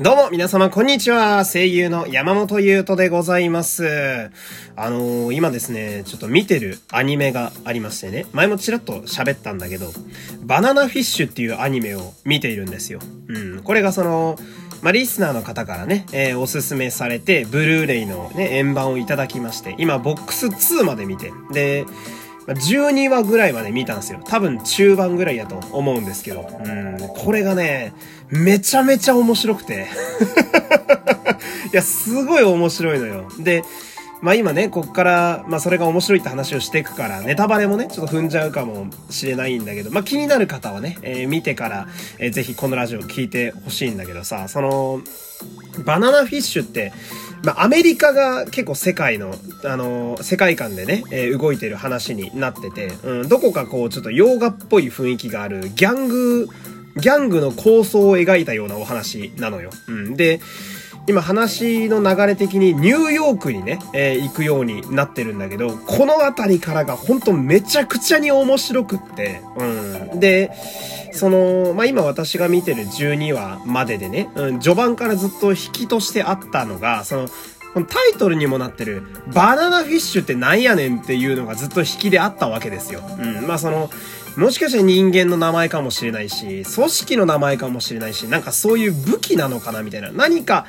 どうも皆様こんにちは、声優の山本優斗でございます。今ですね、ちょっと見てるアニメがありましてね、前もちらっと喋ったんだけど、バナナフィッシュっていうアニメを見ているんですよ。これがそのリスナーの方からね、おすすめされてブルーレイのね円盤をいただきまして、今ボックス2まで見て、で12話ぐらいまで見たんですよ。多分中盤ぐらいだと思うんですけど、これがねめちゃめちゃ面白くていやすごい面白いのよ。で今ね、こっからそれが面白いって話をしていくから、ネタバレもねちょっと踏んじゃうかもしれないんだけど、気になる方はね、見てから、ぜひこのラジオ聞いてほしいんだけどさ、そのバナナフィッシュってアメリカが結構世界の世界観でね、動いてる話になってて、どこかこうちょっと洋画っぽい雰囲気があるギャングの構想を描いたようなお話なのよ。で今話の流れ的にニューヨークにね、行くようになってるんだけど、このあたりからが本当めちゃくちゃに面白くって、で、その、今私が見てる12話まででね、序盤からずっと引きとしてあったのが、このタイトルにもなってるバナナフィッシュってなんやねんっていうのがずっと引きであったわけですよ。もしかしたら人間の名前かもしれないし、組織の名前かもしれないし、なんかそういう武器なのかなみたいな、何か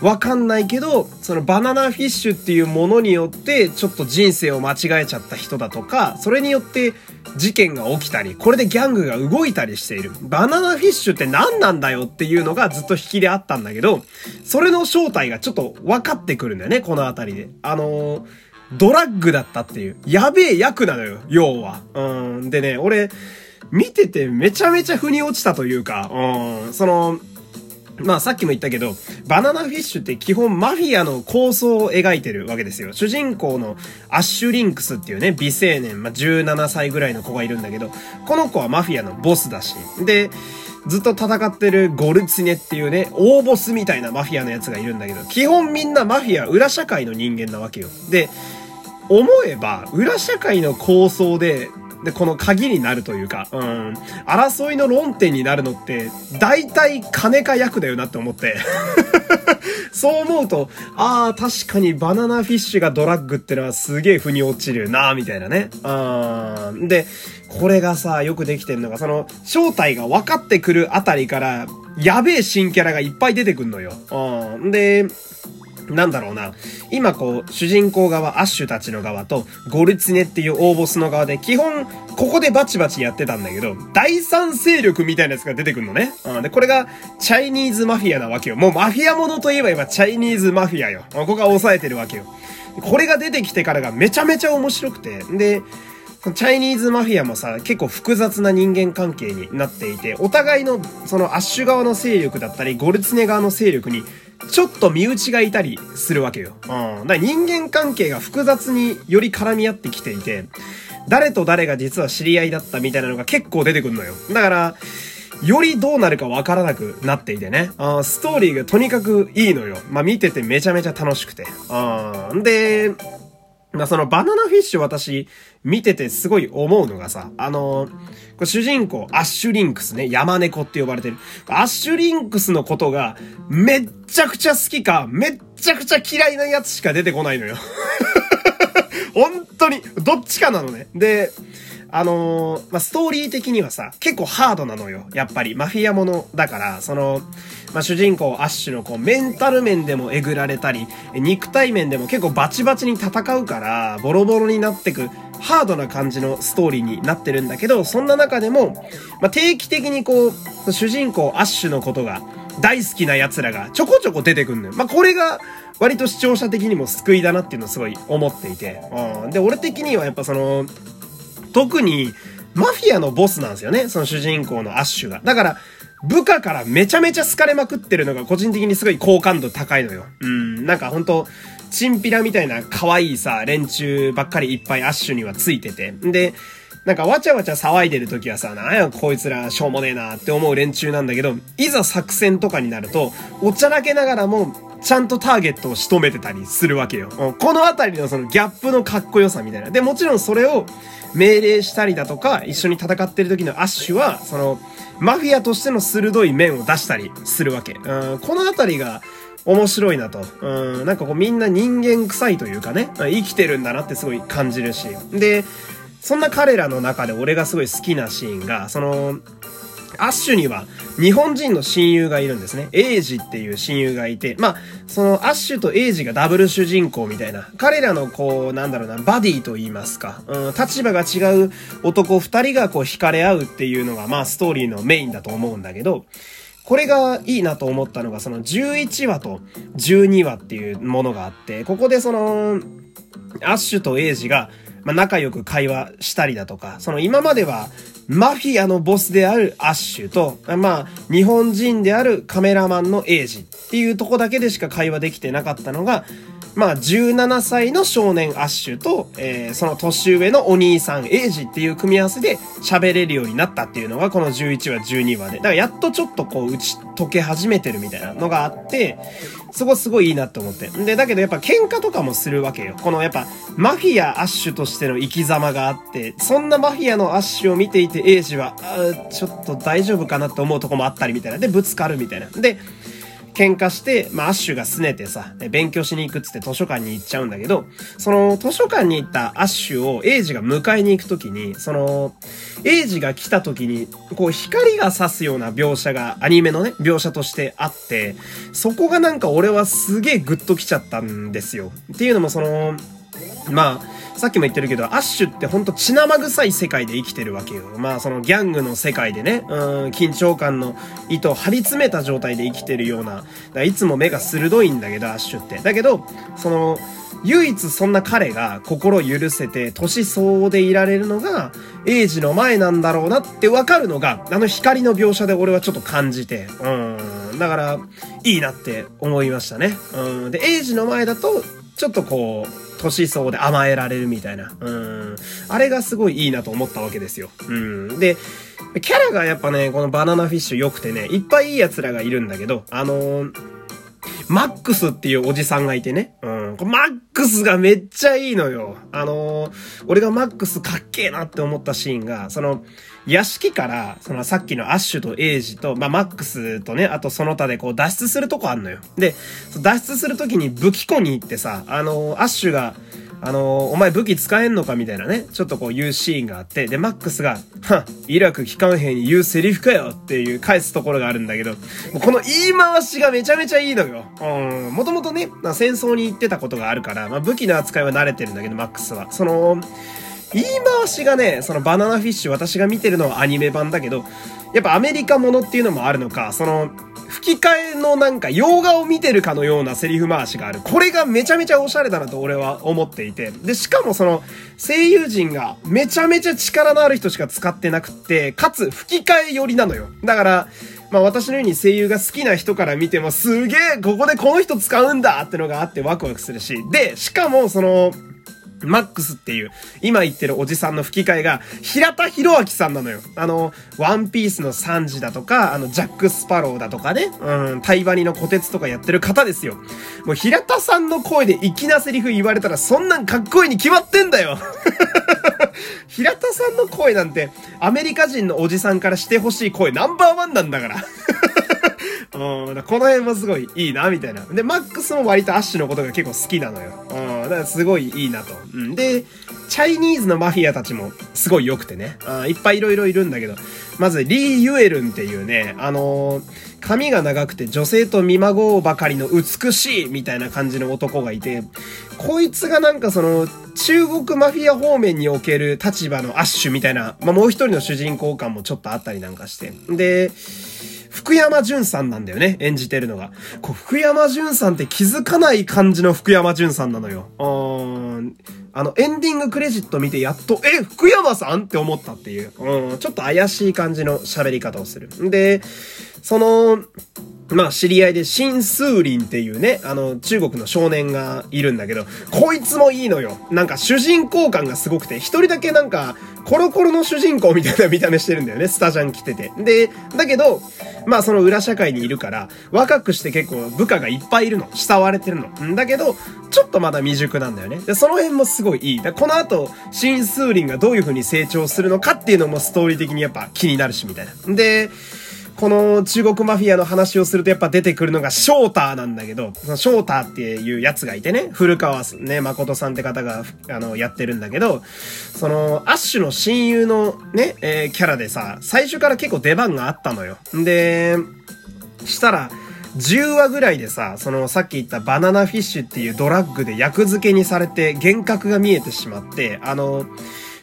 わかんないけど、そのバナナフィッシュっていうものによってちょっと人生を間違えちゃった人だとか、それによって事件が起きたり、これでギャングが動いたりしている。バナナフィッシュって何なんだよっていうのがずっと引きであったんだけど、それの正体がちょっと分かってくるんだよね、このあたりで。ドラッグだったっていうやべえ役なのよ、要は。でね、俺見ててめちゃめちゃ腑に落ちたというか、さっきも言ったけど、バナナフィッシュって基本マフィアの構想を描いてるわけですよ。主人公のアッシュリンクスっていうね、美青年、17歳ぐらいの子がいるんだけど、この子はマフィアのボスだし、でずっと戦ってるゴルツネっていうね、大ボスみたいなマフィアのやつがいるんだけど、基本みんなマフィア、裏社会の人間なわけよ。で、思えば裏社会の構想でこの鍵になるというか、争いの論点になるのって大体金か役だよなって思ってそう思うと、確かにバナナフィッシュがドラッグってのはすげえ腑に落ちるなみたいなね。でこれがさ、よくできてるのが、その正体が分かってくるあたりからやべえ新キャラがいっぱい出てくんのよ。でなんだろうな、今こう主人公側、アッシュたちの側とゴルツネっていう大ボスの側で、基本ここでバチバチやってたんだけど、第三勢力みたいなやつが出てくるのね。でこれがチャイニーズマフィアなわけよ。もうマフィアものといえば今チャイニーズマフィアよ。ここが抑えてるわけよ。これが出てきてからがめちゃめちゃ面白くて、でチャイニーズマフィアもさ、結構複雑な人間関係になっていて、お互いのそのアッシュ側の勢力だったりゴルツネ側の勢力にちょっと身内がいたりするわけよ。だから人間関係が複雑により絡み合ってきていて、誰と誰が実は知り合いだったみたいなのが結構出てくるのよ。だからよりどうなるかわからなくなっていてね、ストーリーがとにかくいいのよ。見ててめちゃめちゃ楽しくて、でそのバナナフィッシュ私見ててすごい思うのがさ、主人公アッシュリンクスね、山猫って呼ばれてるアッシュリンクスのことがめっちゃくちゃ好きかめっちゃくちゃ嫌いなやつしか出てこないのよ本当にどっちかなのね。でストーリー的にはさ、結構ハードなのよ。やっぱりマフィアものだから、主人公アッシュのメンタル面でもえぐられたり、肉体面でも結構バチバチに戦うから、ボロボロになってく、ハードな感じのストーリーになってるんだけど、そんな中でも、定期的に主人公アッシュのことが大好きな奴らがちょこちょこ出てくるのよ。これが割と視聴者的にも救いだなっていうのをすごい思っていて。で、俺的にはやっぱ特にマフィアのボスなんですよね、その主人公のアッシュが。だから部下からめちゃめちゃ好かれまくってるのが個人的にすごい好感度高いのよ。なんかほんとチンピラみたいな可愛いさ連中ばっかりいっぱいアッシュにはついてて、でなんかわちゃわちゃ騒いでる時はさ、なんやこいつらしょうもねえなって思う連中なんだけど、いざ作戦とかになるとおちゃらけながらもちゃんとターゲットを仕留めてたりするわけよ。このあたりのそのギャップのかっこよさみたいな。で、もちろんそれを命令したりだとか、一緒に戦ってる時のアッシュは、マフィアとしての鋭い面を出したりするわけ。このあたりが面白いなと。なんかこうみんな人間臭いというかね、生きてるんだなってすごい感じるし。で、そんな彼らの中で俺がすごい好きなシーンが、その、アッシュには日本人の親友がいるんですね。エイジっていう親友がいて、まあ、そのアッシュとエイジがダブル主人公みたいな、彼らのこう、なんだろうな、バディと言いますか、立場が違う男二人がこう惹かれ合うっていうのが、まあ、ストーリーのメインだと思うんだけど、これがいいなと思ったのが、その11話と12話っていうものがあって、ここでその、アッシュとエイジが、まあ、仲良く会話したりだとか、その今までは、マフィアのボスであるアッシュと、まあ、日本人であるカメラマンのエイジっていうとこだけでしか会話できてなかったのが、まあ、17歳の少年アッシュと、その年上のお兄さんエイジっていう組み合わせで喋れるようになったっていうのがこの11話、12話で。だからやっとちょっとこう打ち解け始めてるみたいなのがあって、そこすごいいいなと思って。で、だけどやっぱ喧嘩とかもするわけよ。このやっぱマフィアアッシュとしての生き様があって、そんなマフィアのアッシュを見ていてエイジは、ちょっと大丈夫かなって思うとこもあったりみたいな。で、ぶつかるみたいな。で、喧嘩して、まあ、アッシュが拗ねてさ、勉強しに行くっつって図書館に行っちゃうんだけど、その図書館に行ったアッシュをエイジが迎えに行くときに、その、エイジが来たときに、こう光が差すような描写が、アニメのね、描写としてあって、そこがなんか俺はすげえグッときちゃったんですよ。っていうのもその、まあ、さっきも言ってるけど、アッシュってほんと血生臭い世界で生きてるわけよ。まあそのギャングの世界でね、緊張感の糸を張り詰めた状態で生きてるような、だからいつも目が鋭いんだけど、アッシュって。だけど、その、唯一そんな彼が心を許せて、年相応でいられるのが、エイジの前なんだろうなってわかるのが、あの光の描写で俺はちょっと感じて、だから、いいなって思いましたね。で、エイジの前だと、ちょっとこう、年相で甘えられるみたいな。あれがすごいいいなと思ったわけですよ。で、キャラがやっぱね、このバナナフィッシュ良くてね、いっぱいいい奴らがいるんだけど、マックスっていうおじさんがいてね。マックスがめっちゃいいのよ。俺がマックスかっけえなって思ったシーンが、その、屋敷から、そのさっきのアッシュとエイジと、まあ、マックスとね、あとその他でこう脱出するとこあんのよ。で、脱出するときに武器庫に行ってさ、アッシュが、お前武器使えんのかみたいなね、ちょっとこう言うシーンがあって、で、マックスが、イラク帰還兵に言うセリフかよっていう返すところがあるんだけど、この言い回しがめちゃめちゃいいのよ。もともとね、戦争に行ってたことがあるから、まあ、武器の扱いは慣れてるんだけど、マックスは。その、言い回しがね、そのバナナフィッシュ、私が見てるのはアニメ版だけど、やっぱアメリカものっていうのもあるのか、その、吹き替えのなんか洋画を見てるかのようなセリフ回しがある。これがめちゃめちゃオシャレだなと俺は思っていて。で、しかもその声優陣がめちゃめちゃ力のある人しか使ってなくて、かつ吹き替え寄りなのよ。だから、まあ私のように声優が好きな人から見てもすげえここでこの人使うんだってのがあってワクワクするし。で、しかもその、マックスっていう、今言ってるおじさんの吹き替えが、平田博明さんなのよ。ワンピースのサンジだとか、ジャック・スパローだとかね、タイバニの小鉄とかやってる方ですよ。もう平田さんの声で粋なセリフ言われたら、そんなんかっこいいに決まってんだよ平田さんの声なんて、アメリカ人のおじさんからしてほしい声ナンバー1なんだからこの辺もすごいいいなみたいな。でマックスも割とアッシュのことが結構好きなのよ。だからすごいいいなと。でチャイニーズのマフィアたちもすごい良くてね。いっぱいいろいろいるんだけど、まずリー・ユエルンっていうね、髪が長くて女性と見まごうばかりの美しいみたいな感じの男がいて、こいつがなんかその中国マフィア方面における立場のアッシュみたいな、まあ、もう一人の主人公感もちょっとあったりなんかして、で福山潤さんなんだよね、演じてるのが。こう福山潤さんって気づかない感じの福山潤さんなのよ。エンディングクレジット見てやっと、福山さんって思ったっていう。ちょっと怪しい感じの喋り方をする。で、その、まあ知り合いで秦数林っていうね、中国の少年がいるんだけど、こいつもいいのよ。なんか主人公感がすごくて、一人だけなんかコロコロの主人公みたいな見た目してるんだよね、スタジャン着てて。で、だけど、まあその裏社会にいるから、若くして結構部下がいっぱいいるの。慕われてるの。だけど、ちょっとまだ未熟なんだよね。で、その辺もすごいいい。だこの後、秦数林がどういう風に成長するのかっていうのもストーリー的にやっぱ気になるし、みたいな。で、この中国マフィアの話をするとやっぱ出てくるのがショーターなんだけど、そのショーターっていうやつがいてね、古川ね、誠さんって方が、やってるんだけど、その、アッシュの親友のね、キャラでさ、最初から結構出番があったのよ。で、したら、10話ぐらいでさ、そのさっき言ったバナナフィッシュっていうドラッグで薬漬けにされて幻覚が見えてしまって、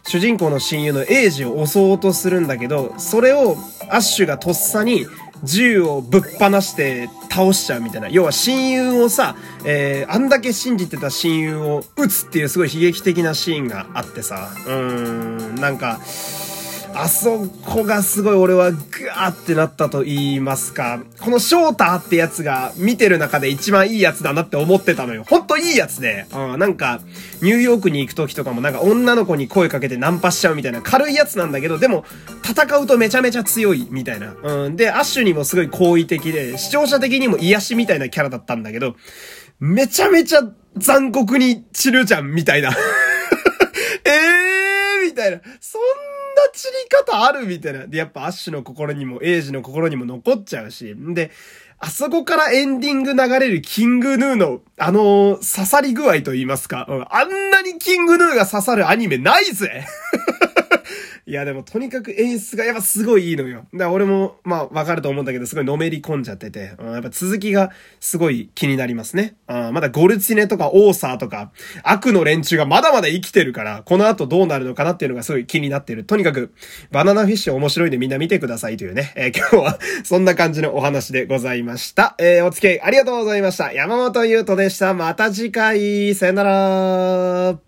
主人公の親友のエイジを襲おうとするんだけど、それをアッシュがとっさに銃をぶっ放して倒しちゃうみたいな。要は親友をさ、あんだけ信じてた親友を撃つっていうすごい悲劇的なシーンがあってさ、なんか、あそこがすごい俺はグワーってなったと言いますか、このショーターってやつが見てる中で一番いいやつだなって思ってたのよ。ほんといいやつで、なんかニューヨークに行く時とかもなんか女の子に声かけてナンパしちゃうみたいな軽いやつなんだけど、でも戦うとめちゃめちゃ強いみたいな。で、アッシュにもすごい好意的で、視聴者的にも癒しみたいなキャラだったんだけど、めちゃめちゃ残酷に散るじゃんみたいなみたいな、そんな散り方あるみたいな。で、やっぱアッシュの心にもエイジの心にも残っちゃうし、で、あそこからエンディング流れるキングヌーの刺さり具合と言いますか、あんなにキングヌーが刺さるアニメないぜいやでもとにかく演出がやっぱすごいいいのよ。だから俺もまあわかると思うんだけど、すごいのめり込んじゃってて、やっぱ続きがすごい気になりますね。まだゴルツィネとかオーサーとか悪の連中がまだまだ生きてるから、この後どうなるのかなっていうのがすごい気になってる。とにかくバナナフィッシュ面白いんでみんな見てくださいというね、今日はそんな感じのお話でございました。お付き合いありがとうございました。山本優斗でした。また次回。さよなら。